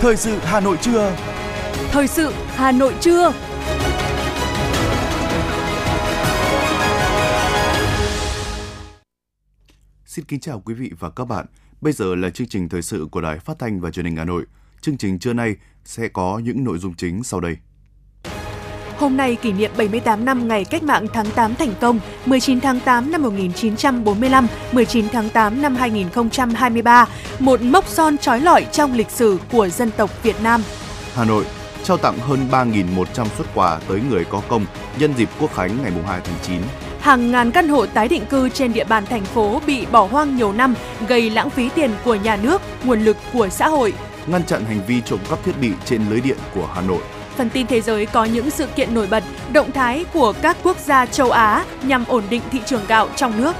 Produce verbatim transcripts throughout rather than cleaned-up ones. Thời sự Hà Nội trưa. Thời sự Hà Nội trưa. Xin kính chào quý vị và các bạn. Bây giờ là chương trình thời sự của Đài Phát thanh và Truyền hình Hà Nội. Chương trình trưa nay sẽ có những nội dung chính sau đây. Hôm nay kỷ niệm bảy mươi tám năm ngày Cách mạng tháng tám thành công, mười chín tháng tám năm một nghìn chín trăm bốn mươi lăm, mười chín tháng tám năm hai nghìn không trăm hai mươi ba, một mốc son trói lọi trong lịch sử của dân tộc Việt Nam. Hà Nội trao tặng hơn ba nghìn một trăm suất quà tới người có công nhân dịp Quốc khánh ngày hai tháng chín. Hàng ngàn căn hộ tái định cư trên địa bàn thành phố bị bỏ hoang nhiều năm, gây lãng phí tiền của nhà nước, nguồn lực của xã hội. Ngăn chặn hành vi trộm cắp thiết bị trên lưới điện của Hà Nội. Phần tin thế giới có những sự kiện nổi bật, động thái của các quốc gia châu Á nhằm ổn định thị trường gạo trong nước.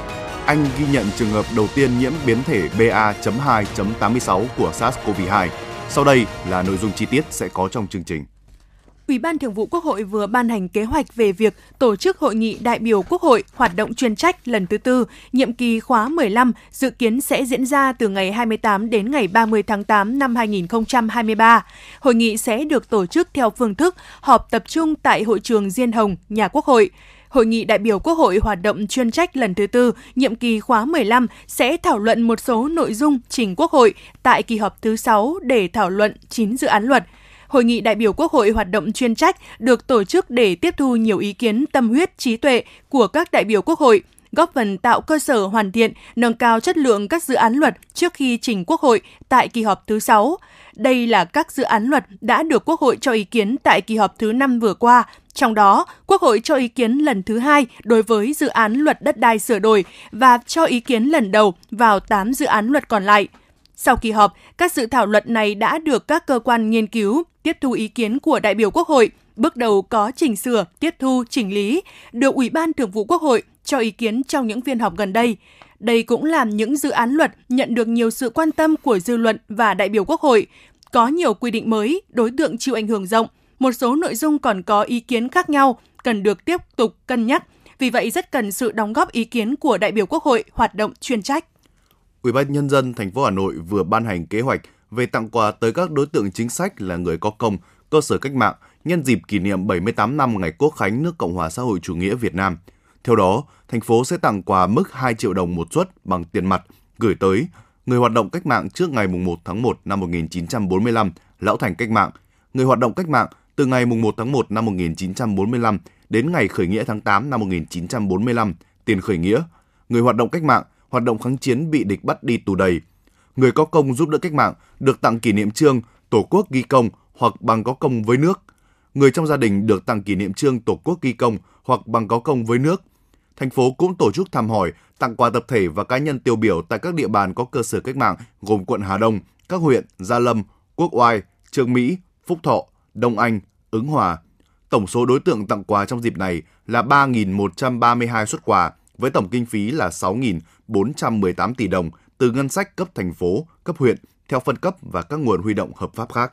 Anh ghi nhận trường hợp đầu tiên nhiễm biến thể B A chấm hai chấm tám mươi sáu của SARS-cô vê hai. Sau đây là nội dung chi tiết sẽ có trong chương trình. Ủy ban Thường vụ Quốc hội vừa ban hành kế hoạch về việc tổ chức hội nghị đại biểu Quốc hội hoạt động chuyên trách lần thứ tư, nhiệm kỳ khóa mười lăm, dự kiến sẽ diễn ra từ ngày hai mươi tám đến ngày ba mươi tháng tám năm hai nghìn không trăm hai mươi ba. Hội nghị sẽ được tổ chức theo phương thức họp tập trung tại hội trường Diên Hồng, nhà Quốc hội. Hội nghị đại biểu Quốc hội hoạt động chuyên trách lần thứ tư, nhiệm kỳ khóa mười lăm sẽ thảo luận một số nội dung trình Quốc hội tại kỳ họp thứ sáu để thảo luận chín dự án luật. Hội nghị đại biểu Quốc hội hoạt động chuyên trách được tổ chức để tiếp thu nhiều ý kiến tâm huyết trí tuệ của các đại biểu Quốc hội, góp phần tạo cơ sở hoàn thiện, nâng cao chất lượng các dự án luật trước khi trình Quốc hội tại kỳ họp thứ sáu. Đây là các dự án luật đã được Quốc hội cho ý kiến tại kỳ họp thứ năm vừa qua. Trong đó, Quốc hội cho ý kiến lần thứ hai đối với dự án luật đất đai sửa đổi và cho ý kiến lần đầu vào tám dự án luật còn lại. Sau kỳ họp, các dự thảo luật này đã được các cơ quan nghiên cứu, tiếp thu ý kiến của đại biểu Quốc hội, bước đầu có chỉnh sửa, tiếp thu, chỉnh lý, được Ủy ban Thường vụ Quốc hội cho ý kiến trong những phiên họp gần đây. Đây cũng là những dự án luật nhận được nhiều sự quan tâm của dư luận và đại biểu Quốc hội. Có nhiều quy định mới, đối tượng chịu ảnh hưởng rộng, một số nội dung còn có ý kiến khác nhau, cần được tiếp tục cân nhắc. Vì vậy, rất cần sự đóng góp ý kiến của đại biểu Quốc hội hoạt động chuyên trách. Ủy ban Nhân dân thành phố Hà Nội vừa ban hành kế hoạch về tặng quà tới các đối tượng chính sách là người có công, cơ sở cách mạng nhân dịp kỷ niệm bảy mươi tám năm ngày Quốc khánh nước Cộng hòa xã hội chủ nghĩa Việt Nam. Theo đó, thành phố sẽ tặng quà mức hai triệu đồng một suất bằng tiền mặt gửi tới người hoạt động cách mạng trước ngày một tháng một năm một nghìn chín trăm bốn mươi lăm, lão thành cách mạng, người hoạt động cách mạng từ ngày một tháng một năm một nghìn chín trăm bốn mươi lăm đến ngày khởi nghĩa tháng tám năm một nghìn chín trăm bốn mươi lăm, tiền khởi nghĩa, người hoạt động cách mạng hoạt động kháng chiến bị địch bắt đi tù đầy. Người có công giúp đỡ cách mạng được tặng kỷ niệm chương Tổ quốc ghi công hoặc bằng có công với nước. Người trong gia đình được tặng kỷ niệm chương Tổ quốc ghi công hoặc bằng có công với nước. Thành phố cũng tổ chức thăm hỏi, tặng quà tập thể và cá nhân tiêu biểu tại các địa bàn có cơ sở cách mạng gồm quận Hà Đông, các huyện Gia Lâm, Quốc Oai, Chương Mỹ, Phúc Thọ, Đông Anh, Ứng Hòa. Tổng số đối tượng tặng quà trong dịp này là ba nghìn một trăm ba mươi hai suất quà với tổng kinh phí là sáu nghìn bốn trăm mười tám tỷ đồng từ ngân sách cấp thành phố, cấp huyện, theo phân cấp và các nguồn huy động hợp pháp khác.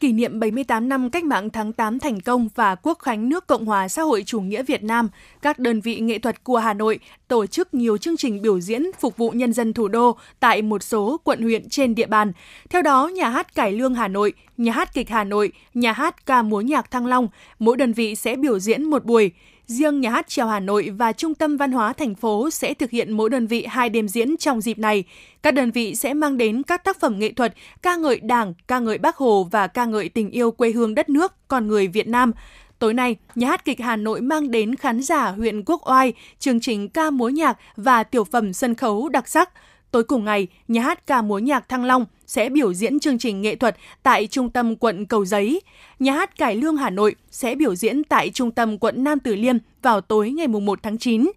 Kỷ niệm bảy mươi tám năm Cách mạng tháng tám thành công và Quốc khánh nước Cộng hòa xã hội chủ nghĩa Việt Nam, các đơn vị nghệ thuật của Hà Nội tổ chức nhiều chương trình biểu diễn phục vụ nhân dân thủ đô tại một số quận huyện trên địa bàn. Theo đó, Nhà hát Cải Lương Hà Nội, Nhà hát Kịch Hà Nội, Nhà hát Ca múa nhạc Thăng Long, mỗi đơn vị sẽ biểu diễn một buổi. Riêng Nhà hát Chèo Hà Nội và Trung tâm Văn hóa thành phố sẽ thực hiện mỗi đơn vị hai đêm diễn trong dịp này. Các đơn vị sẽ mang đến các tác phẩm nghệ thuật ca ngợi Đảng, ca ngợi Bác Hồ và ca ngợi tình yêu quê hương đất nước, con người Việt Nam. Tối nay, Nhà hát Kịch Hà Nội mang đến khán giả huyện Quốc Oai chương trình ca múa nhạc và tiểu phẩm sân khấu đặc sắc. Tối cùng ngày, Nhà hát Ca múa nhạc Thăng Long sẽ biểu diễn chương trình nghệ thuật tại trung tâm quận Cầu Giấy. Nhà hát Cải Lương Hà Nội sẽ biểu diễn tại trung tâm quận Nam Từ Liêm vào tối ngày một tháng chín.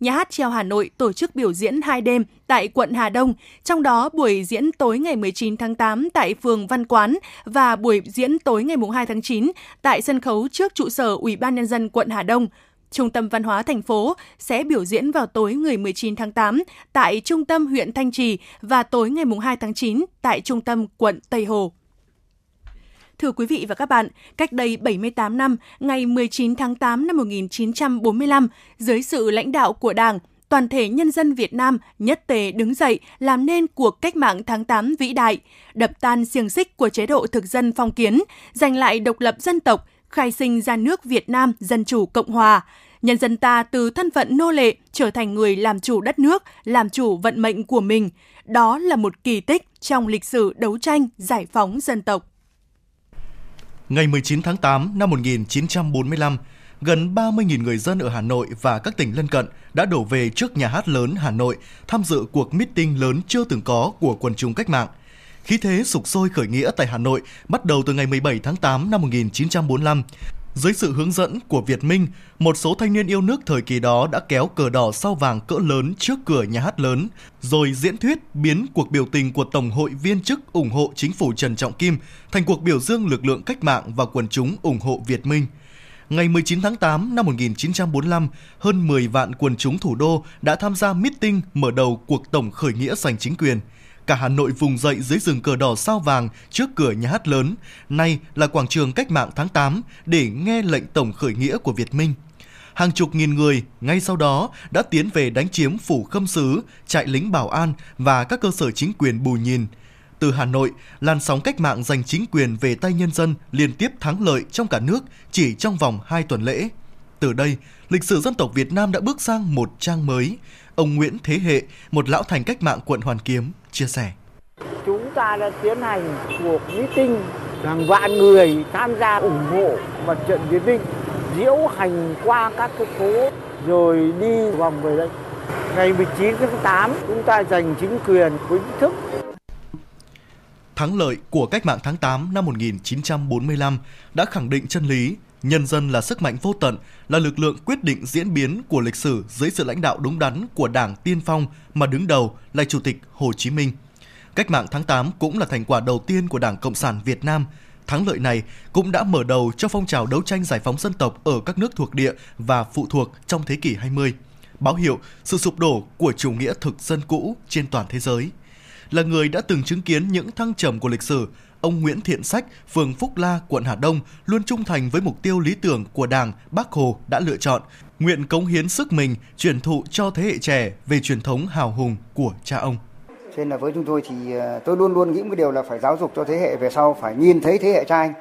Nhà hát Chèo Hà Nội tổ chức biểu diễn hai đêm tại quận Hà Đông, trong đó buổi diễn tối ngày mười chín tháng tám tại phường Văn Quán và buổi diễn tối ngày hai tháng chín tại sân khấu trước trụ sở Ủy ban Nhân dân quận Hà Đông. Trung tâm Văn hóa thành phố sẽ biểu diễn vào tối ngày mười chín tháng tám tại Trung tâm huyện Thanh Trì và tối ngày hai tháng chín tại Trung tâm quận Tây Hồ. Thưa quý vị và các bạn, cách đây bảy mươi tám năm, ngày mười chín tháng tám năm một nghìn chín trăm bốn mươi lăm, dưới sự lãnh đạo của Đảng, toàn thể nhân dân Việt Nam nhất tề đứng dậy làm nên cuộc cách mạng tháng tám vĩ đại, đập tan xiềng xích của chế độ thực dân phong kiến, giành lại độc lập dân tộc, khai sinh ra nước Việt Nam Dân Chủ Cộng Hòa. Nhân dân ta từ thân phận nô lệ trở thành người làm chủ đất nước, làm chủ vận mệnh của mình. Đó là một kỳ tích trong lịch sử đấu tranh giải phóng dân tộc. Ngày mười chín tháng tám năm một nghìn chín trăm bốn mươi lăm, gần ba mươi nghìn người dân ở Hà Nội và các tỉnh lân cận đã đổ về trước Nhà hát lớn Hà Nội tham dự cuộc meeting lớn chưa từng có của quần chúng cách mạng. Khí thế sục sôi khởi nghĩa tại Hà Nội bắt đầu từ ngày mười bảy tháng tám năm một nghìn chín trăm bốn mươi lăm. Dưới sự hướng dẫn của Việt Minh, một số thanh niên yêu nước thời kỳ đó đã kéo cờ đỏ sao vàng cỡ lớn trước cửa Nhà hát lớn, rồi diễn thuyết biến cuộc biểu tình của Tổng hội viên chức ủng hộ chính phủ Trần Trọng Kim thành cuộc biểu dương lực lượng cách mạng và quần chúng ủng hộ Việt Minh. Ngày mười chín tháng tám năm một nghìn chín trăm bốn mươi lăm, hơn mười vạn quần chúng thủ đô đã tham gia meeting mở đầu cuộc tổng khởi nghĩa giành chính quyền. Cả Hà Nội vùng dậy dưới rừng cờ đỏ sao vàng trước cửa Nhà hát lớn, nay là quảng trường Cách mạng tháng tám, để nghe lệnh tổng khởi nghĩa của Việt Minh. Hàng chục nghìn người ngay sau đó đã tiến về đánh chiếm phủ Khâm Sứ, trại lính Bảo An và các cơ sở chính quyền Bù Nhìn. Từ Hà Nội, làn sóng cách mạng giành chính quyền về tay nhân dân liên tiếp thắng lợi trong cả nước chỉ trong vòng hai tuần lễ. Từ đây, lịch sử dân tộc Việt Nam đã bước sang một trang mới. Ông Nguyễn Thế Hệ, một lão thành cách mạng quận Hoàn Kiếm, chia sẻ. Chúng ta đã tiến hành cuộc meeting, hàng vạn người tham gia ủng hộ mặt trận Việt Minh, diễu hành qua các cái phố rồi đi vòng về đây. Ngày mười chín tháng tám, chúng ta giành chính quyền chính thức. Thắng lợi của cách mạng tháng tám năm một nghìn chín trăm bốn mươi lăm đã khẳng định chân lý nhân dân là sức mạnh vô tận, là lực lượng quyết định diễn biến của lịch sử dưới sự lãnh đạo đúng đắn của Đảng tiên phong mà đứng đầu là Chủ tịch Hồ Chí Minh. Cách mạng tháng tám cũng là thành quả đầu tiên của Đảng Cộng sản Việt Nam. Thắng lợi này cũng đã mở đầu cho phong trào đấu tranh giải phóng dân tộc ở các nước thuộc địa và phụ thuộc trong thế kỷ hai mươi, báo hiệu sự sụp đổ của chủ nghĩa thực dân cũ trên toàn thế giới. Là người đã từng chứng kiến những thăng trầm của lịch sử, ông Nguyễn Thiện Sách, phường Phúc La, quận Hà Đông luôn trung thành với mục tiêu lý tưởng của Đảng, Bác Hồ đã lựa chọn, nguyện cống hiến sức mình, truyền thụ cho thế hệ trẻ về truyền thống hào hùng của cha ông. Cho nên là với chúng tôi thì tôi luôn luôn nghĩ một điều là phải giáo dục cho thế hệ về sau, phải nhìn thấy thế hệ cha anh,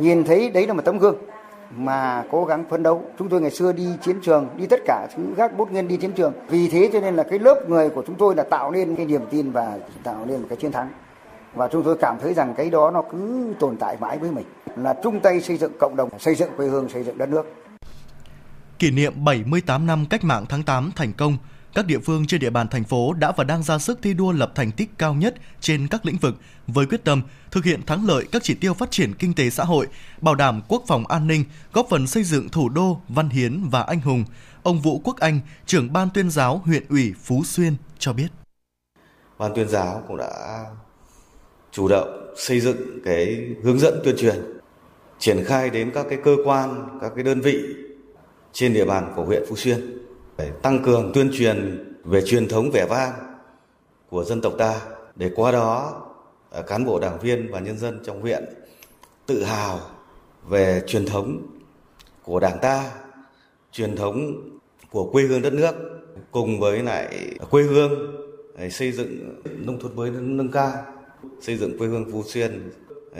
nhìn thấy đấy là một tấm gương mà cố gắng phấn đấu. Chúng tôi ngày xưa đi chiến trường, đi tất cả thứ gác bốt nghiêng đi chiến trường. Vì thế cho nên là cái lớp người của chúng tôi là tạo nên cái niềm tin và tạo nên một cái chiến thắng. Và chúng tôi cảm thấy rằng cái đó nó cứ tồn tại mãi với mình, là chung tay xây dựng cộng đồng, xây dựng quê hương, xây dựng đất nước. Kỷ niệm bảy mươi tám năm cách mạng tháng tám thành công, các địa phương trên địa bàn thành phố đã và đang ra sức thi đua lập thành tích cao nhất trên các lĩnh vực với quyết tâm thực hiện thắng lợi các chỉ tiêu phát triển kinh tế xã hội, bảo đảm quốc phòng an ninh, góp phần xây dựng thủ đô văn hiến và anh hùng. Ông Vũ Quốc Anh, trưởng ban tuyên giáo huyện ủy Phú Xuyên cho biết. Ban tuyên giáo cũng đã chủ động xây dựng cái hướng dẫn tuyên truyền, triển khai đến các cái cơ quan, các cái đơn vị trên địa bàn của huyện Phú Xuyên để tăng cường tuyên truyền về truyền thống vẻ vang của dân tộc ta, để qua đó cán bộ đảng viên và nhân dân trong huyện tự hào về truyền thống của Đảng ta, truyền thống của quê hương đất nước, cùng với lại quê hương xây dựng nông thôn mới nâng cao, xây dựng quê hương Phú Xuyên,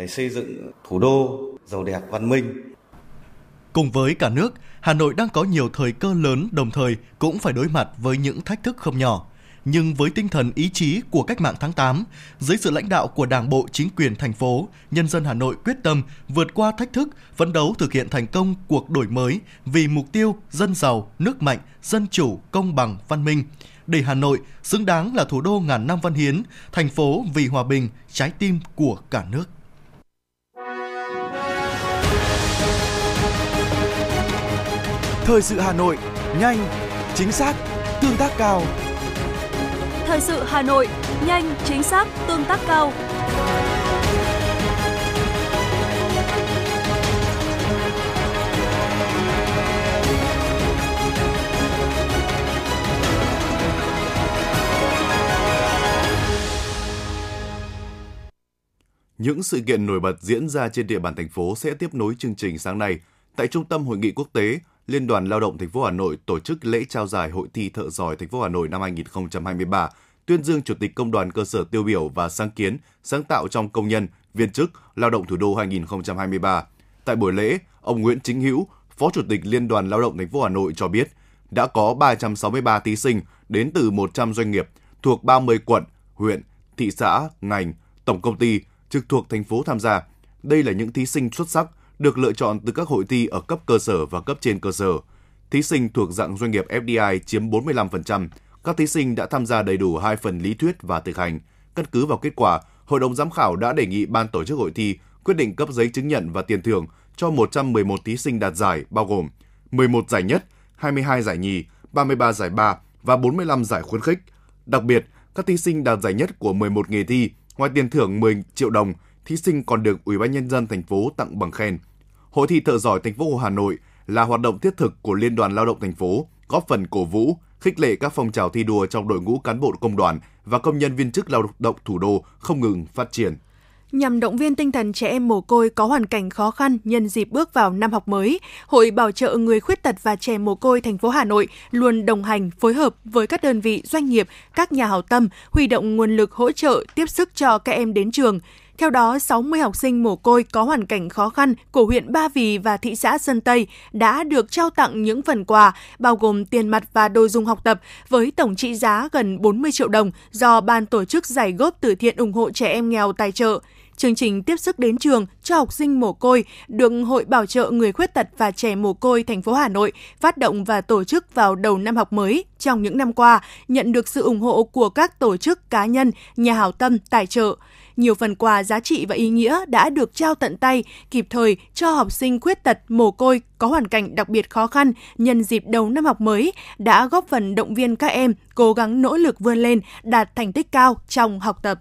xây dựng thủ đô giàu đẹp văn minh. Cùng với cả nước, Hà Nội đang có nhiều thời cơ lớn, đồng thời cũng phải đối mặt với những thách thức không nhỏ. Nhưng với tinh thần ý chí của cách mạng tháng tám, dưới sự lãnh đạo của Đảng bộ, chính quyền thành phố, nhân dân Hà Nội quyết tâm vượt qua thách thức, phấn đấu thực hiện thành công cuộc đổi mới vì mục tiêu dân giàu, nước mạnh, dân chủ, công bằng, văn minh, để Hà Nội xứng đáng là thủ đô ngàn năm văn hiến, thành phố vì hòa bình, trái tim của cả nước. Thời sự Hà Nội, nhanh, chính xác, tương tác cao. Thời sự Hà Nội, nhanh, chính xác, tương tác cao. Những sự kiện nổi bật diễn ra trên địa bàn thành phố sẽ tiếp nối chương trình sáng nay tại Trung tâm Hội nghị Quốc tế Liên đoàn Lao động thành phố Hà Nội tổ chức lễ trao giải Hội thi thợ giỏi thành phố Hà Nội năm hai nghìn không trăm hai mươi ba, tuyên dương Chủ tịch Công đoàn cơ sở tiêu biểu và sáng kiến, sáng tạo trong công nhân, viên chức, lao động thủ đô hai nghìn không trăm hai mươi ba. Tại buổi lễ, ông Nguyễn Chính Hữu, Phó Chủ tịch Liên đoàn Lao động thành phố Hà Nội cho biết, đã có ba trăm sáu mươi ba thí sinh đến từ một trăm doanh nghiệp thuộc ba mươi quận, huyện, thị xã, ngành, tổng công ty trực thuộc thành phố tham gia. Đây là những thí sinh xuất sắc được lựa chọn từ các hội thi ở cấp cơ sở và cấp trên cơ sở. Thí sinh thuộc dạng doanh nghiệp ép đê i chiếm bốn mươi lăm phần trăm. Các thí sinh đã tham gia đầy đủ hai phần lý thuyết và thực hành. Căn cứ vào kết quả, Hội đồng giám khảo đã đề nghị ban tổ chức hội thi quyết định cấp giấy chứng nhận và tiền thưởng cho một trăm mười một thí sinh đạt giải, bao gồm mười một giải nhất, hai mươi hai giải nhì, ba mươi ba giải ba và bốn mươi lăm giải khuyến khích. Đặc biệt, các thí sinh đạt giải nhất của mười một nghề thi, ngoài tiền thưởng mười triệu đồng, thí sinh còn được Ủy ban nhân dân thành phố tặng bằng khen. Hội thi thợ giỏi thành phố Hà Nội là hoạt động thiết thực của Liên đoàn Lao động thành phố, góp phần cổ vũ, khích lệ các phong trào thi đua trong đội ngũ cán bộ công đoàn và công nhân viên chức lao động thủ đô không ngừng phát triển. Nhằm động viên tinh thần trẻ em mồ côi có hoàn cảnh khó khăn nhân dịp bước vào năm học mới, Hội Bảo trợ Người Khuyết tật và Trẻ Mồ côi thành phố Hà Nội luôn đồng hành, phối hợp với các đơn vị, doanh nghiệp, các nhà hảo tâm, huy động nguồn lực hỗ trợ, tiếp sức cho các em đến trường. Theo đó, sáu mươi học sinh mồ côi có hoàn cảnh khó khăn của huyện Ba Vì và thị xã Sơn Tây đã được trao tặng những phần quà, bao gồm tiền mặt và đồ dùng học tập, với tổng trị giá gần bốn mươi triệu đồng do Ban tổ chức giải góp từ thiện ủng hộ trẻ em nghèo tài trợ. Chương trình tiếp sức đến trường cho học sinh mồ côi được Hội Bảo trợ Người Khuyết tật và Trẻ Mồ côi thành phố Hà Nội phát động và tổ chức vào đầu năm học mới. Trong những năm qua, nhận được sự ủng hộ của các tổ chức, cá nhân, nhà hảo tâm tài trợ. Nhiều phần quà giá trị và ý nghĩa đã được trao tận tay kịp thời cho học sinh khuyết tật mồ côi có hoàn cảnh đặc biệt khó khăn nhân dịp đầu năm học mới, đã góp phần động viên các em cố gắng nỗ lực vươn lên, đạt thành tích cao trong học tập.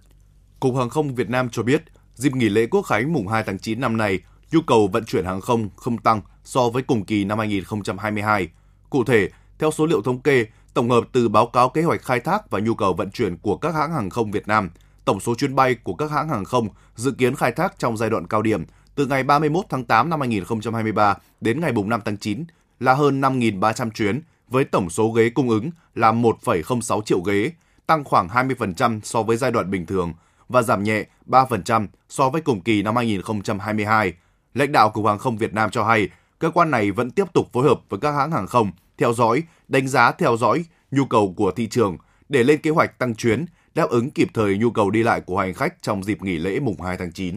Cục Hàng không Việt Nam cho biết, dịp nghỉ lễ Quốc khánh mùng hai tháng chín năm nay, nhu cầu vận chuyển hàng không không tăng so với cùng kỳ năm hai nghìn không trăm hai mươi hai. Cụ thể, theo số liệu thống kê, tổng hợp từ báo cáo kế hoạch khai thác và nhu cầu vận chuyển của các hãng hàng không Việt Nam, tổng số chuyến bay của các hãng hàng không dự kiến khai thác trong giai đoạn cao điểm từ ngày ba mươi mốt tháng tám năm hai nghìn không trăm hai mươi ba đến ngày năm tháng chín là hơn năm nghìn ba trăm chuyến, với tổng số ghế cung ứng là một phẩy không sáu triệu ghế, tăng khoảng hai mươi phần trăm so với giai đoạn bình thường và giảm nhẹ ba phần trăm so với cùng kỳ năm hai nghìn không trăm hai mươi hai. Lãnh đạo Cục Hàng không Việt Nam cho hay, cơ quan này vẫn tiếp tục phối hợp với các hãng hàng không, theo dõi, đánh giá theo dõi nhu cầu của thị trường để lên kế hoạch tăng chuyến, đáp ứng kịp thời nhu cầu đi lại của hành khách trong dịp nghỉ lễ mùng hai tháng chín.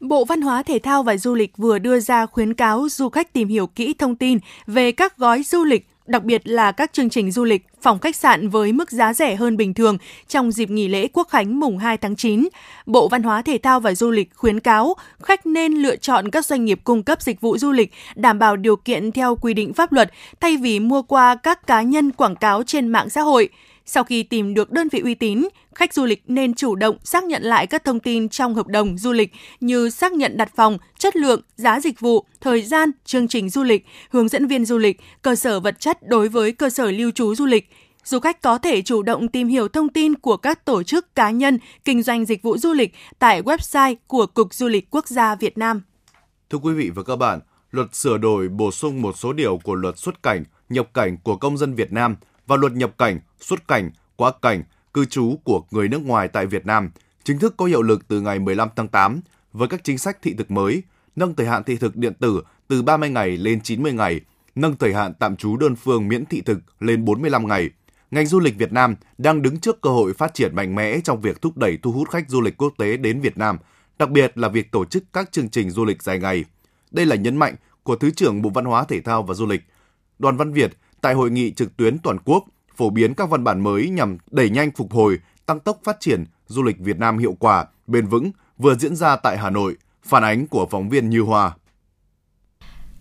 Bộ Văn hóa, Thể thao và Du lịch vừa đưa ra khuyến cáo du khách tìm hiểu kỹ thông tin về các gói du lịch, đặc biệt là các chương trình du lịch, phòng khách sạn với mức giá rẻ hơn bình thường trong dịp nghỉ lễ Quốc khánh mùng hai tháng chín. Bộ Văn hóa, Thể thao và Du lịch khuyến cáo khách nên lựa chọn các doanh nghiệp cung cấp dịch vụ du lịch đảm bảo điều kiện theo quy định pháp luật thay vì mua qua các cá nhân quảng cáo trên mạng xã hội. Sau khi tìm được đơn vị uy tín, khách du lịch nên chủ động xác nhận lại các thông tin trong hợp đồng du lịch như xác nhận đặt phòng, chất lượng, giá dịch vụ, thời gian, chương trình du lịch, hướng dẫn viên du lịch, cơ sở vật chất đối với cơ sở lưu trú du lịch. Du khách có thể chủ động tìm hiểu thông tin của các tổ chức, cá nhân kinh doanh dịch vụ du lịch tại website của Cục Du lịch Quốc gia Việt Nam. Thưa quý vị và các bạn, luật sửa đổi bổ sung một số điều của luật xuất cảnh, nhập cảnh của công dân Việt Nam và luật nhập cảnh, xuất cảnh, quá cảnh, cư trú của người nước ngoài tại Việt Nam chính thức có hiệu lực từ ngày mười lăm tháng tám với các chính sách thị thực mới, nâng thời hạn thị thực điện tử từ ba mươi ngày lên chín mươi ngày, nâng thời hạn tạm trú đơn phương miễn thị thực lên bốn mươi lăm ngày. Ngành du lịch Việt Nam đang đứng trước cơ hội phát triển mạnh mẽ trong việc thúc đẩy thu hút khách du lịch quốc tế đến Việt Nam, đặc biệt là việc tổ chức các chương trình du lịch dài ngày. Đây là nhấn mạnh của Thứ trưởng Bộ Văn hóa, Thể thao và Du lịch Đoàn Văn Việt tại hội nghị trực tuyến toàn quốc phổ biến các văn bản mới nhằm đẩy nhanh phục hồi, tăng tốc phát triển du lịch Việt Nam hiệu quả, bền vững vừa diễn ra tại Hà Nội. Phản ánh của phóng viên Như Hoa.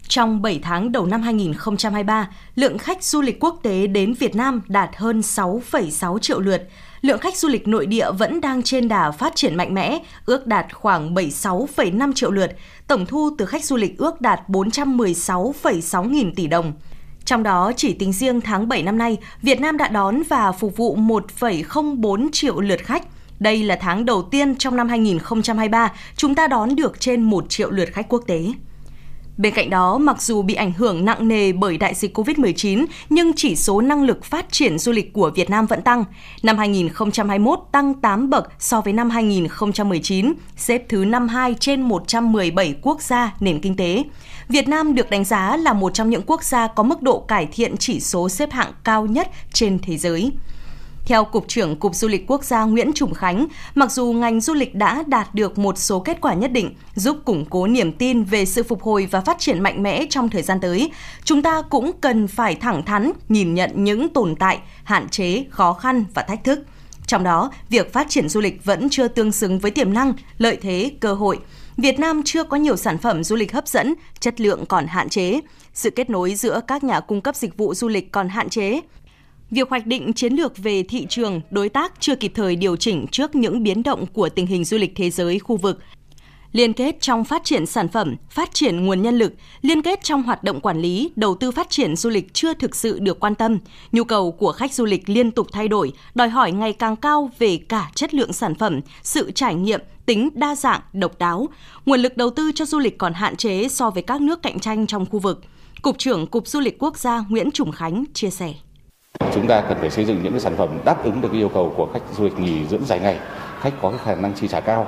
Trong bảy tháng đầu năm hai nghìn không trăm hai mươi ba, lượng khách du lịch quốc tế đến Việt Nam đạt hơn sáu phẩy sáu triệu lượt. Lượng khách du lịch nội địa vẫn đang trên đà phát triển mạnh mẽ, ước đạt khoảng bảy mươi sáu phẩy năm triệu lượt. Tổng thu từ khách du lịch ước đạt bốn trăm mười sáu phẩy sáu nghìn tỷ đồng. Trong đó, chỉ tính riêng tháng bảy năm nay, Việt Nam đã đón và phục vụ một phẩy không bốn triệu lượt khách. Đây là tháng đầu tiên trong năm hai nghìn không trăm hai mươi ba, chúng ta đón được trên một triệu lượt khách quốc tế. Bên cạnh đó, mặc dù bị ảnh hưởng nặng nề bởi đại dịch covid mười chín, nhưng chỉ số năng lực phát triển du lịch của Việt Nam vẫn tăng. Năm hai nghìn không trăm hai mươi mốt tăng tám bậc so với năm hai nghìn không trăm mười chín, xếp thứ năm mươi hai trên một trăm mười bảy quốc gia nền kinh tế. Việt Nam được đánh giá là một trong những quốc gia có mức độ cải thiện chỉ số xếp hạng cao nhất trên thế giới. Theo Cục trưởng Cục Du lịch Quốc gia Nguyễn Trùng Khánh, mặc dù ngành du lịch đã đạt được một số kết quả nhất định, giúp củng cố niềm tin về sự phục hồi và phát triển mạnh mẽ trong thời gian tới, chúng ta cũng cần phải thẳng thắn nhìn nhận những tồn tại, hạn chế, khó khăn và thách thức. Trong đó, việc phát triển du lịch vẫn chưa tương xứng với tiềm năng, lợi thế, cơ hội. Việt Nam chưa có nhiều sản phẩm du lịch hấp dẫn, chất lượng còn hạn chế. Sự kết nối giữa các nhà cung cấp dịch vụ du lịch còn hạn chế. Việc hoạch định chiến lược về thị trường, đối tác chưa kịp thời điều chỉnh trước những biến động của tình hình du lịch thế giới, khu vực. Liên kết trong phát triển sản phẩm, phát triển nguồn nhân lực, liên kết trong hoạt động quản lý, đầu tư phát triển du lịch chưa thực sự được quan tâm. Nhu cầu của khách du lịch liên tục thay đổi, đòi hỏi ngày càng cao về cả chất lượng sản phẩm, sự trải nghiệm, tính đa dạng, độc đáo. Nguồn lực đầu tư cho du lịch còn hạn chế so với các nước cạnh tranh trong khu vực. Cục trưởng Cục Du lịch Quốc gia Nguyễn Trùng Khánh chia sẻ. Chúng ta cần phải xây dựng những cái sản phẩm đáp ứng được cái yêu cầu của khách du lịch nghỉ dưỡng dài ngày, khách có cái khả năng chi trả cao,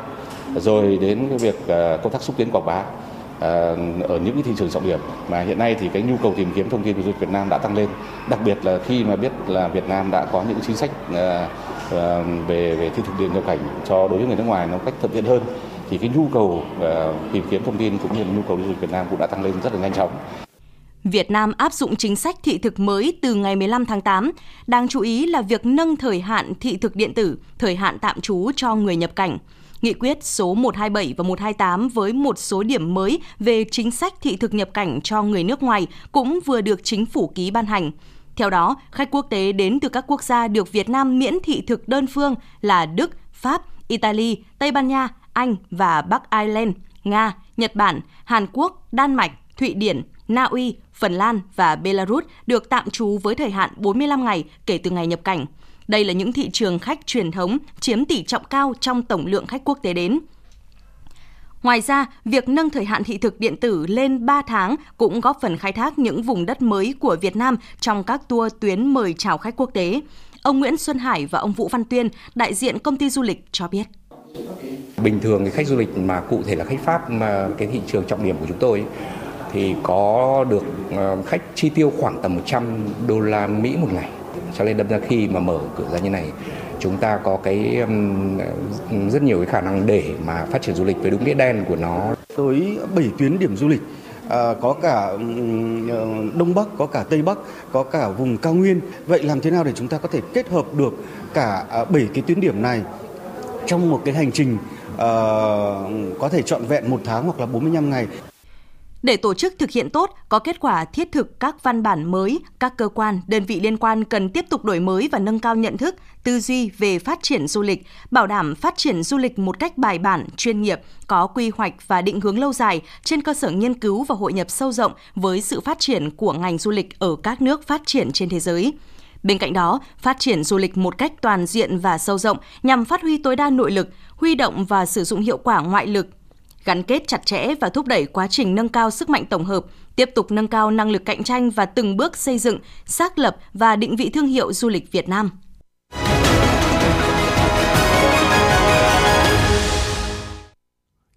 rồi đến cái việc công tác xúc tiến quảng bá ở những cái thị trường trọng điểm. Mà hiện nay thì cái nhu cầu tìm kiếm thông tin của du lịch Việt Nam đã tăng lên, đặc biệt là khi mà biết là Việt Nam đã có những chính sách về về thị thực điện nhập cảnh cho đối với người nước ngoài nó cách thuận tiện hơn, thì cái nhu cầu tìm kiếm thông tin cũng như nhu cầu du lịch Việt Nam cũng đã tăng lên rất là nhanh chóng. Việt Nam áp dụng chính sách thị thực mới từ ngày mười lăm tháng tám. Đáng chú ý là việc nâng thời hạn thị thực điện tử, thời hạn tạm trú cho người nhập cảnh. Nghị quyết số một trăm hai mươi bảy và một trăm hai mươi tám với một số điểm mới về chính sách thị thực nhập cảnh cho người nước ngoài cũng vừa được chính phủ ký ban hành. Theo đó, khách quốc tế đến từ các quốc gia được Việt Nam miễn thị thực đơn phương là Đức, Pháp, Italy, Tây Ban Nha, Anh và Bắc Ireland, Nga, Nhật Bản, Hàn Quốc, Đan Mạch, Thụy Điển, Na Uy, Phần Lan và Belarus được tạm trú với thời hạn bốn mươi lăm ngày kể từ ngày nhập cảnh. Đây là những thị trường khách truyền thống chiếm tỷ trọng cao trong tổng lượng khách quốc tế đến. Ngoài ra, việc nâng thời hạn thị thực điện tử lên ba tháng cũng góp phần khai thác những vùng đất mới của Việt Nam trong các tour tuyến mời chào khách quốc tế. Ông Nguyễn Xuân Hải và ông Vũ Văn Tuyên, đại diện công ty du lịch cho biết. Bình thường cái khách du lịch mà cụ thể là khách Pháp mà cái thị trường trọng điểm của chúng tôi ấy, thì có được khách chi tiêu khoảng tầm một trăm đô la Mỹ một ngày. Cho nên đâm ra khi mà mở cửa ra như này, chúng ta có cái rất nhiều cái khả năng để mà phát triển du lịch với đúng nghĩa đen của nó. Tới bảy tuyến điểm du lịch, có cả Đông Bắc, có cả Tây Bắc, có cả vùng cao nguyên. Vậy làm thế nào để chúng ta có thể kết hợp được cả bảy cái tuyến điểm này trong một cái hành trình có thể trọn vẹn một tháng hoặc là bốn mươi lăm ngày? Để tổ chức thực hiện tốt, có kết quả thiết thực các văn bản mới, các cơ quan, đơn vị liên quan cần tiếp tục đổi mới và nâng cao nhận thức, tư duy về phát triển du lịch, bảo đảm phát triển du lịch một cách bài bản, chuyên nghiệp, có quy hoạch và định hướng lâu dài trên cơ sở nghiên cứu và hội nhập sâu rộng với sự phát triển của ngành du lịch ở các nước phát triển trên thế giới. Bên cạnh đó, phát triển du lịch một cách toàn diện và sâu rộng nhằm phát huy tối đa nội lực, huy động và sử dụng hiệu quả ngoại lực, gắn kết chặt chẽ và thúc đẩy quá trình nâng cao sức mạnh tổng hợp, tiếp tục nâng cao năng lực cạnh tranh và từng bước xây dựng, xác lập và định vị thương hiệu du lịch Việt Nam.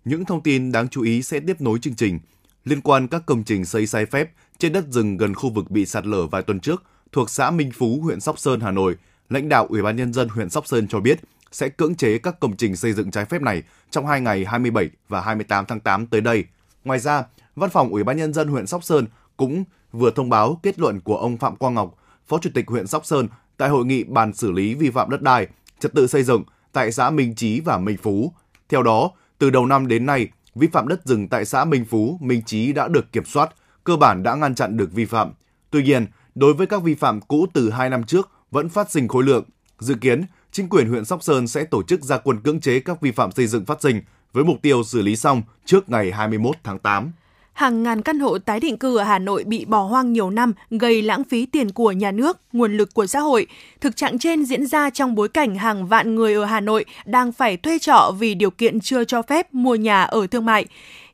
Những thông tin đáng chú ý sẽ tiếp nối chương trình. Liên quan các công trình xây sai phép trên đất rừng gần khu vực bị sạt lở vài tuần trước thuộc xã Minh Phú, huyện Sóc Sơn, Hà Nội, lãnh đạo Ủy ban Nhân dân huyện Sóc Sơn cho biết sẽ cưỡng chế các công trình xây dựng trái phép này trong hai ngày hai mươi bảy và hai mươi tám tháng tám tới đây. Ngoài ra, Văn phòng Ủy ban Nhân dân huyện Sóc Sơn cũng vừa thông báo kết luận của ông Phạm Quang Ngọc, Phó Chủ tịch huyện Sóc Sơn tại hội nghị bàn xử lý vi phạm đất đai, trật tự xây dựng tại xã Minh Chí và Minh Phú. Theo đó, từ đầu năm đến nay, vi phạm đất rừng tại xã Minh Phú, Minh Chí đã được kiểm soát, cơ bản đã ngăn chặn được vi phạm. Tuy nhiên, đối với các vi phạm cũ từ hai năm trước vẫn phát sinh khối lượng. Dự kiến, chính quyền huyện Sóc Sơn sẽ tổ chức ra quân cưỡng chế các vi phạm xây dựng phát sinh với mục tiêu xử lý xong trước ngày hai mươi mốt tháng tám. Hàng ngàn căn hộ tái định cư ở Hà Nội bị bỏ hoang nhiều năm, gây lãng phí tiền của nhà nước, nguồn lực của xã hội. Thực trạng trên diễn ra trong bối cảnh hàng vạn người ở Hà Nội đang phải thuê trọ vì điều kiện chưa cho phép mua nhà ở thương mại.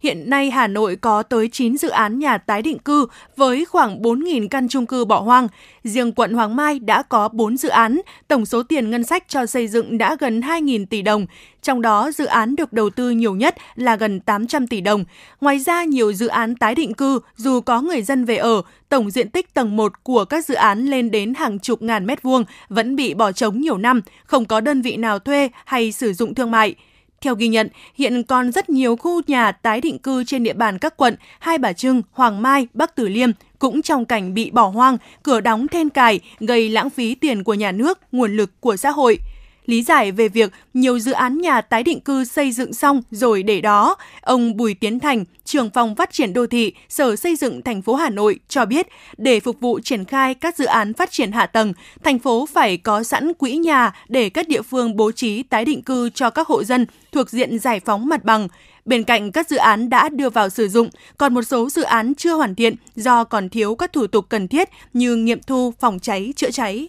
hiện nay Hà Nội có tới chín dự án nhà tái định cư với khoảng bốn nghìn căn chung cư bỏ hoang. Riêng quận Hoàng Mai đã có bốn dự án, tổng số tiền ngân sách cho xây dựng đã gần hai nghìn tỷ đồng. Trong đó, dự án được đầu tư nhiều nhất là gần tám trăm tỷ đồng. Ngoài ra, nhiều dự án tái định cư, dù có người dân về ở, tổng diện tích tầng một của các dự án lên đến hàng chục ngàn mét vuông vẫn bị bỏ trống nhiều năm, không có đơn vị nào thuê hay sử dụng thương mại. Theo ghi nhận, hiện còn rất nhiều khu nhà tái định cư trên địa bàn các quận Hai Bà Trưng, Hoàng Mai, Bắc Từ Liêm cũng trong cảnh bị bỏ hoang, cửa đóng then cài, gây lãng phí tiền của nhà nước, nguồn lực của xã hội. Lý giải về việc nhiều dự án nhà tái định cư xây dựng xong rồi để đó, ông Bùi Tiến Thành, trưởng phòng phát triển đô thị, Sở Xây dựng thành phố Hà Nội cho biết, để phục vụ triển khai các dự án phát triển hạ tầng, thành phố phải có sẵn quỹ nhà để các địa phương bố trí tái định cư cho các hộ dân thuộc diện giải phóng mặt bằng. Bên cạnh các dự án đã đưa vào sử dụng, còn một số dự án chưa hoàn thiện do còn thiếu các thủ tục cần thiết như nghiệm thu, phòng cháy, chữa cháy.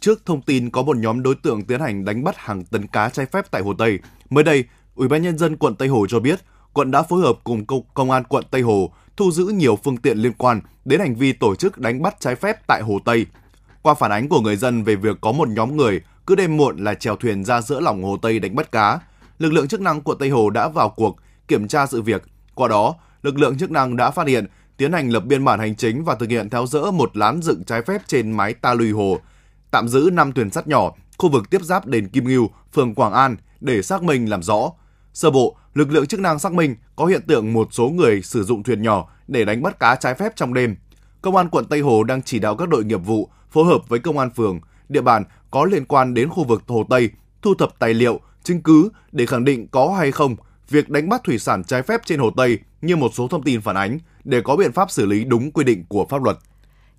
Trước thông tin có một nhóm đối tượng tiến hành đánh bắt hàng tấn cá trái phép tại Hồ Tây, mới đây, Ủy ban nhân dân quận Tây Hồ cho biết, quận đã phối hợp cùng Công an quận Tây Hồ thu giữ nhiều phương tiện liên quan đến hành vi tổ chức đánh bắt trái phép tại Hồ Tây. Qua phản ánh của người dân về việc có một nhóm người cứ đêm muộn là chèo thuyền ra giữa lòng Hồ Tây đánh bắt cá, lực lượng chức năng quận Tây Hồ đã vào cuộc kiểm tra sự việc. Qua đó, lực lượng chức năng đã phát hiện, tiến hành lập biên bản hành chính và thực hiện tháo dỡ một lán dựng trái phép trên mái ta luy hồ, tạm giữ năm thuyền sắt nhỏ, khu vực tiếp giáp đền Kim Ngưu, phường Quảng An để xác minh làm rõ. Sơ bộ, lực lượng chức năng xác minh có hiện tượng một số người sử dụng thuyền nhỏ để đánh bắt cá trái phép trong đêm. Công an quận Tây Hồ đang chỉ đạo các đội nghiệp vụ phối hợp với công an phường, địa bàn có liên quan đến khu vực Hồ Tây, thu thập tài liệu, chứng cứ để khẳng định có hay không việc đánh bắt thủy sản trái phép trên Hồ Tây như một số thông tin phản ánh để có biện pháp xử lý đúng quy định của pháp luật.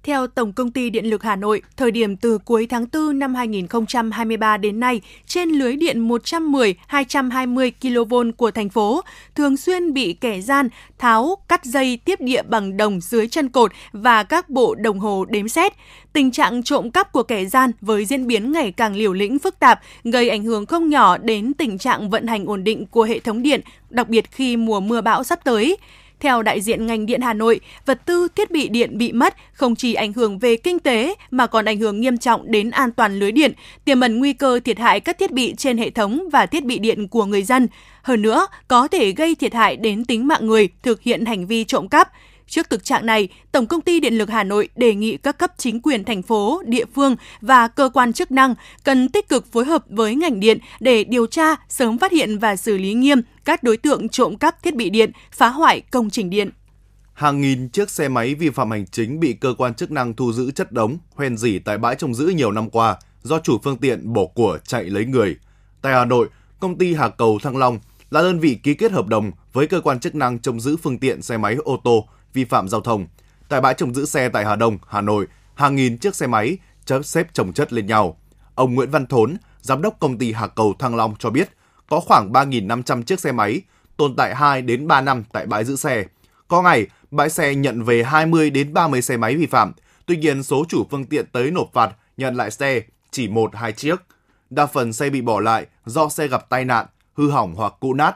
Theo Tổng Công ty Điện lực Hà Nội, thời điểm từ cuối tháng tư năm hai nghìn không trăm hai mươi ba đến nay, trên lưới điện một trăm mười đến hai trăm hai mươi ki lô vôn của thành phố thường xuyên bị kẻ gian tháo, cắt dây tiếp địa bằng đồng dưới chân cột và các bộ đồng hồ đếm sét. Tình trạng trộm cắp của kẻ gian với diễn biến ngày càng liều lĩnh phức tạp, gây ảnh hưởng không nhỏ đến tình trạng vận hành ổn định của hệ thống điện, đặc biệt khi mùa mưa bão sắp tới. Theo đại diện ngành điện Hà Nội, vật tư, thiết bị điện bị mất không chỉ ảnh hưởng về kinh tế mà còn ảnh hưởng nghiêm trọng đến an toàn lưới điện, tiềm ẩn nguy cơ thiệt hại các thiết bị trên hệ thống và thiết bị điện của người dân. Hơn nữa, có thể gây thiệt hại đến tính mạng người thực hiện hành vi trộm cắp. Trước thực trạng này, Tổng Công ty Điện lực Hà Nội đề nghị các cấp chính quyền thành phố, địa phương và cơ quan chức năng cần tích cực phối hợp với ngành điện để điều tra, sớm phát hiện và xử lý nghiêm các đối tượng trộm cắp thiết bị điện, phá hoại công trình điện. Hàng nghìn chiếc xe máy vi phạm hành chính bị cơ quan chức năng thu giữ chất đống, hoen rỉ tại bãi trông giữ nhiều năm qua do chủ phương tiện bỏ của chạy lấy người. Tại Hà Nội, công ty Hà Cầu Thăng Long là đơn vị ký kết hợp đồng với cơ quan chức năng trông giữ phương tiện xe máy ô tô vi phạm giao thông. Tại bãi trông giữ xe tại Hà Đông, Hà Nội, hàng nghìn chiếc xe máy xếp chồng chất lên nhau. Ông Nguyễn Văn Thốn, giám đốc công ty Hà Cầu Thăng Long cho biết, có khoảng ba nghìn năm trăm chiếc xe máy tồn tại hai đến ba năm tại bãi giữ xe. Có ngày, bãi xe nhận về hai mươi đến ba mươi xe máy vi phạm, tuy nhiên số chủ phương tiện tới nộp phạt nhận lại xe chỉ một đến hai chiếc. Đa phần xe bị bỏ lại do xe gặp tai nạn, hư hỏng hoặc cũ nát.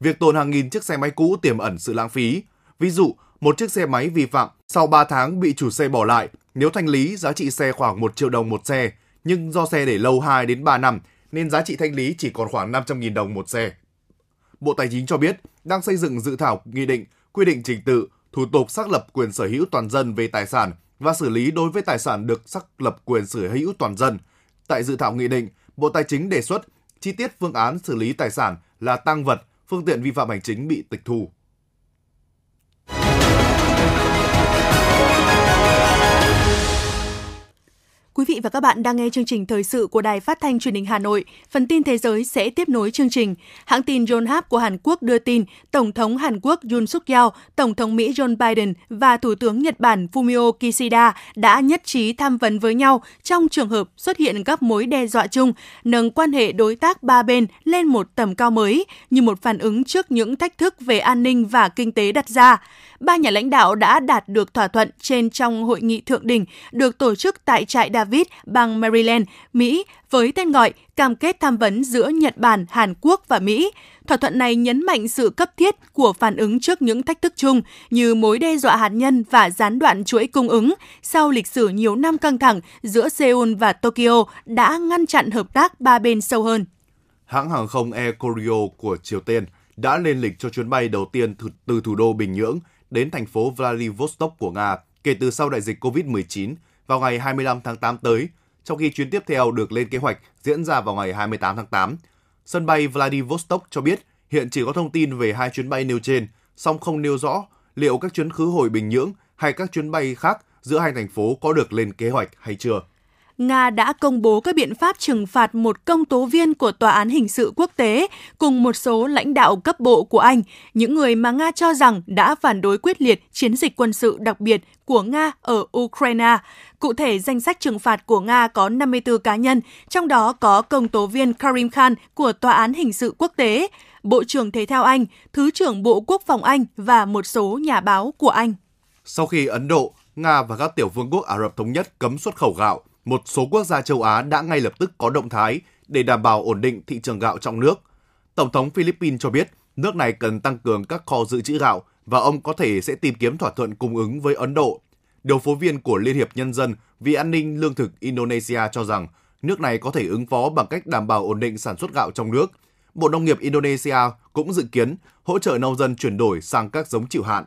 Việc tồn hàng nghìn chiếc xe máy cũ tiềm ẩn sự lãng phí. Ví dụ, một chiếc xe máy vi phạm sau ba tháng bị chủ xe bỏ lại, nếu thanh lý giá trị xe khoảng một triệu đồng một xe, nhưng do xe để lâu hai đến ba năm nên giá trị thanh lý chỉ còn khoảng năm trăm nghìn đồng một xe. Bộ Tài chính cho biết đang xây dựng dự thảo nghị định quy định trình tự, thủ tục xác lập quyền sở hữu toàn dân về tài sản và xử lý đối với tài sản được xác lập quyền sở hữu toàn dân. Tại dự thảo nghị định, Bộ Tài chính đề xuất chi tiết phương án xử lý tài sản là tang vật, phương tiện vi phạm hành chính bị tịch thu. Quý vị và các bạn đang nghe chương trình thời sự của Đài Phát thanh Truyền hình Hà Nội. Phần tin thế giới sẽ tiếp nối chương trình. Hãng tin Yonhap của Hàn Quốc đưa tin Tổng thống Hàn Quốc Yoon Suk-yeol, Tổng thống Mỹ Joe Biden và Thủ tướng Nhật Bản Fumio Kishida đã nhất trí tham vấn với nhau trong trường hợp xuất hiện các mối đe dọa chung, nâng quan hệ đối tác ba bên lên một tầm cao mới như một phản ứng trước những thách thức về an ninh và kinh tế đặt ra. Ba nhà lãnh đạo đã đạt được thỏa thuận trên trong hội nghị thượng đỉnh được tổ chức tại trại đàm David, bang Maryland, Mỹ với tên gọi Cam kết tham vấn giữa Nhật Bản, Hàn Quốc và Mỹ. Thỏa thuận này nhấn mạnh sự cấp thiết của phản ứng trước những thách thức chung như mối đe dọa hạt nhân và gián đoạn chuỗi cung ứng sau lịch sử nhiều năm căng thẳng giữa Seoul và Tokyo đã ngăn chặn hợp tác ba bên sâu hơn. Hãng hàng không Air Koryo của Triều Tiên đã lên lịch cho chuyến bay đầu tiên từ thủ đô Bình Nhưỡng đến thành phố Vladivostok của Nga kể từ sau đại dịch cô vít mười chín vào ngày hai mươi lăm tháng tám tới, trong khi chuyến tiếp theo được lên kế hoạch diễn ra vào ngày hai mươi tám tháng tám. Sân bay Vladivostok cho biết hiện chỉ có thông tin về hai chuyến bay nêu trên, song không nêu rõ liệu các chuyến khứ hồi Bình Nhưỡng hay các chuyến bay khác giữa hai thành phố có được lên kế hoạch hay chưa. Nga đã công bố các biện pháp trừng phạt một công tố viên của Tòa án Hình sự Quốc tế cùng một số lãnh đạo cấp bộ của Anh, những người mà Nga cho rằng đã phản đối quyết liệt chiến dịch quân sự đặc biệt của Nga ở Ukraine. Cụ thể, danh sách trừng phạt của Nga có năm mươi tư cá nhân, trong đó có công tố viên Karim Khan của Tòa án Hình sự Quốc tế, Bộ trưởng Thể thao Anh, Thứ trưởng Bộ Quốc phòng Anh và một số nhà báo của Anh. Sau khi Ấn Độ, Nga và các tiểu vương quốc Ả Rập Thống Nhất cấm xuất khẩu gạo, một số quốc gia châu Á đã ngay lập tức có động thái để đảm bảo ổn định thị trường gạo trong nước. Tổng thống Philippines cho biết nước này cần tăng cường các kho dự trữ gạo và ông có thể sẽ tìm kiếm thỏa thuận cung ứng với Ấn Độ. Điều phối viên của Liên hiệp Nhân dân vì an ninh lương thực Indonesia cho rằng nước này có thể ứng phó bằng cách đảm bảo ổn định sản xuất gạo trong nước. Bộ Nông nghiệp Indonesia cũng dự kiến hỗ trợ nông dân chuyển đổi sang các giống chịu hạn.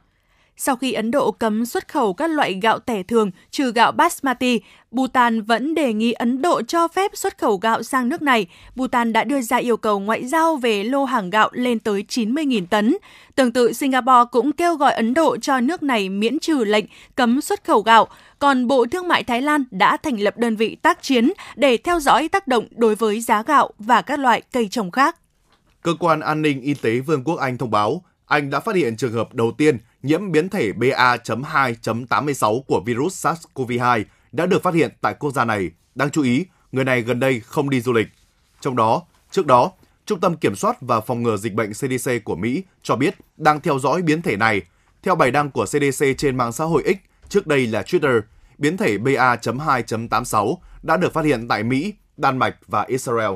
Sau khi Ấn Độ cấm xuất khẩu các loại gạo tẻ thường, trừ gạo basmati, Bhutan vẫn đề nghị Ấn Độ cho phép xuất khẩu gạo sang nước này. Bhutan đã đưa ra yêu cầu ngoại giao về lô hàng gạo lên tới chín mươi nghìn tấn. Tương tự, Singapore cũng kêu gọi Ấn Độ cho nước này miễn trừ lệnh cấm xuất khẩu gạo. Còn Bộ Thương mại Thái Lan đã thành lập đơn vị tác chiến để theo dõi tác động đối với giá gạo và các loại cây trồng khác. Cơ quan An ninh Y tế Vương quốc Anh thông báo, Anh đã phát hiện trường hợp đầu tiên nhiễm biến thể B A chấm hai chấm tám mươi sáu của virus SARS-cô vê hai đã được phát hiện tại quốc gia này. Đáng chú ý, người này gần đây không đi du lịch. Trong đó, trước đó, Trung tâm Kiểm soát và Phòng ngừa Dịch bệnh C D C của Mỹ cho biết đang theo dõi biến thể này. Theo bài đăng của C D C trên mạng xã hội X, trước đây là Twitter, biến thể B A chấm hai chấm tám mươi sáu đã được phát hiện tại Mỹ, Đan Mạch và Israel.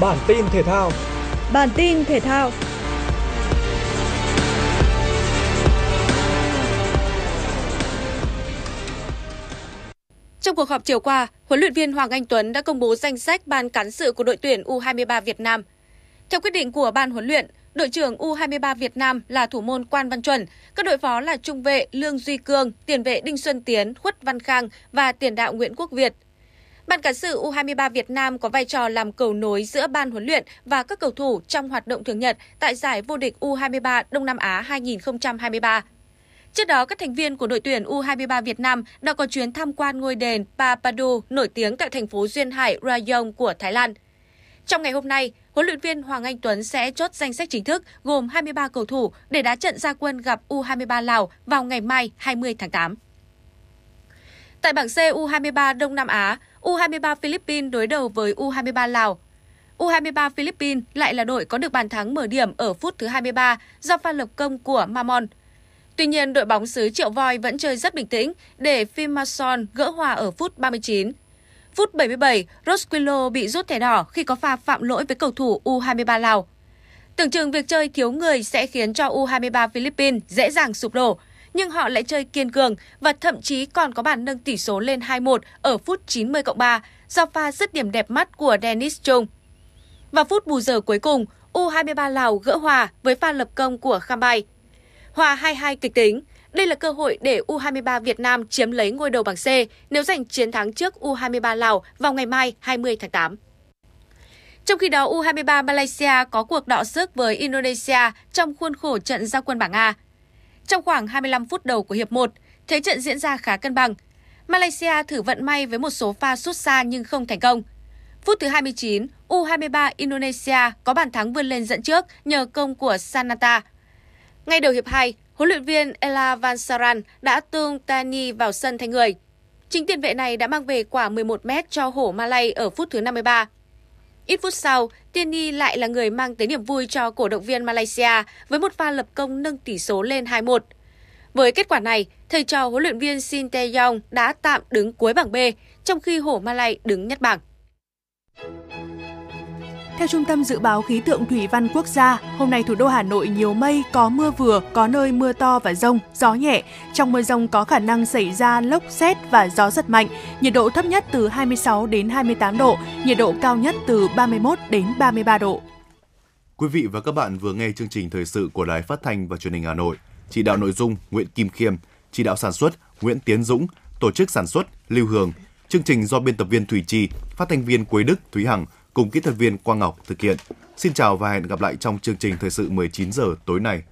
Bản tin thể thao. Bản tin thể thao. Trong cuộc họp chiều qua, huấn luyện viên Hoàng Anh Tuấn đã công bố danh sách ban cán sự của đội tuyển U hai mươi ba Việt Nam. Theo quyết định của ban huấn luyện, đội trưởng U hai mươi ba Việt Nam là thủ môn Quan Văn Chuẩn, các đội phó là trung vệ Lương Duy Cương, tiền vệ Đinh Xuân Tiến, Khuất Văn Khang và tiền đạo Nguyễn Quốc Việt. Ban cán sự U hai mươi ba Việt Nam có vai trò làm cầu nối giữa ban huấn luyện và các cầu thủ trong hoạt động thường nhật tại giải vô địch U hai mươi ba Đông Nam Á hai không hai ba. Trước đó, các thành viên của đội tuyển U hai mươi ba Việt Nam đã có chuyến tham quan ngôi đền Papadu nổi tiếng tại thành phố Duyên Hải Rayong của Thái Lan. Trong ngày hôm nay, huấn luyện viên Hoàng Anh Tuấn sẽ chốt danh sách chính thức gồm hai mươi ba cầu thủ để đá trận ra quân gặp U hai mươi ba Lào vào ngày mai hai mươi tháng tám. Tại bảng C U hai mươi ba Đông Nam Á, U hai mươi ba Philippines đối đầu với U hai mươi ba Lào. U hai mươi ba Philippines lại là đội có được bàn thắng mở điểm ở phút thứ hai mươi ba do pha lập công của Mamon. Tuy nhiên, đội bóng xứ Triệu Voi vẫn chơi rất bình tĩnh để Phimason gỡ hòa ở phút ba mươi chín. Phút bảy mươi bảy, Rosquillo bị rút thẻ đỏ khi có pha phạm lỗi với cầu thủ U hai mươi ba Lào. Tưởng chừng việc chơi thiếu người sẽ khiến cho U hai mươi ba Philippines dễ dàng sụp đổ, nhưng họ lại chơi kiên cường và thậm chí còn có bàn nâng tỷ số lên hai một ở phút chín mươi cộng ba do pha dứt điểm đẹp mắt của Dennis Chung. Vào phút bù giờ cuối cùng, U hai mươi ba Lào gỡ hòa với pha lập công của Kham Bay. Hòa hai hai kịch tính, đây là cơ hội để U hai mươi ba Việt Nam chiếm lấy ngôi đầu bảng C nếu giành chiến thắng trước U hai mươi ba Lào vào ngày mai hai mươi tháng tám. Trong khi đó, U hai mươi ba Malaysia có cuộc đọ sức với Indonesia trong khuôn khổ trận ra quân bảng A. Trong khoảng hai mươi lăm phút đầu của hiệp một, thế trận diễn ra khá cân bằng. Malaysia thử vận may với một số pha sút xa nhưng không thành công. Phút thứ hai mươi chín, U hai mươi ba Indonesia có bàn thắng vươn lên dẫn trước nhờ công của Sanata. Ngay đầu hiệp hai, huấn luyện viên Ella Vansaran đã tung Tani vào sân thay người. Chính tiền vệ này đã mang về quả mười một mét cho hổ Malay ở phút thứ năm mươi ba. Ít phút sau, Tiên Nhi lại là người mang tới niềm vui cho cổ động viên Malaysia với một pha lập công nâng tỷ số lên hai một. Với kết quả này, thầy trò huấn luyện viên Shin Tae-yong đã tạm đứng cuối bảng B, trong khi hổ Malay đứng nhất bảng. Theo Trung tâm Dự báo Khí tượng Thủy văn Quốc gia, hôm nay thủ đô Hà Nội nhiều mây, có mưa vừa, có nơi mưa to và dông, gió nhẹ. Trong mưa dông có khả năng xảy ra lốc sét và gió giật mạnh, nhiệt độ thấp nhất từ hai mươi sáu đến hai mươi tám độ, nhiệt độ cao nhất từ ba mươi mốt đến ba mươi ba độ. Quý vị và các bạn vừa nghe chương trình thời sự của Đài Phát thanh và Truyền hình Hà Nội. Chỉ đạo nội dung Nguyễn Kim Khiêm, chỉ đạo sản xuất Nguyễn Tiến Dũng, tổ chức sản xuất Lưu Hương. Chương trình do biên tập viên Thủy Trì, phát thanh viên Quế Đức, Thúy Hằng cùng kỹ thuật viên Quang Ngọc thực hiện. Xin chào và hẹn gặp lại trong chương trình thời sự mười chín giờ tối nay.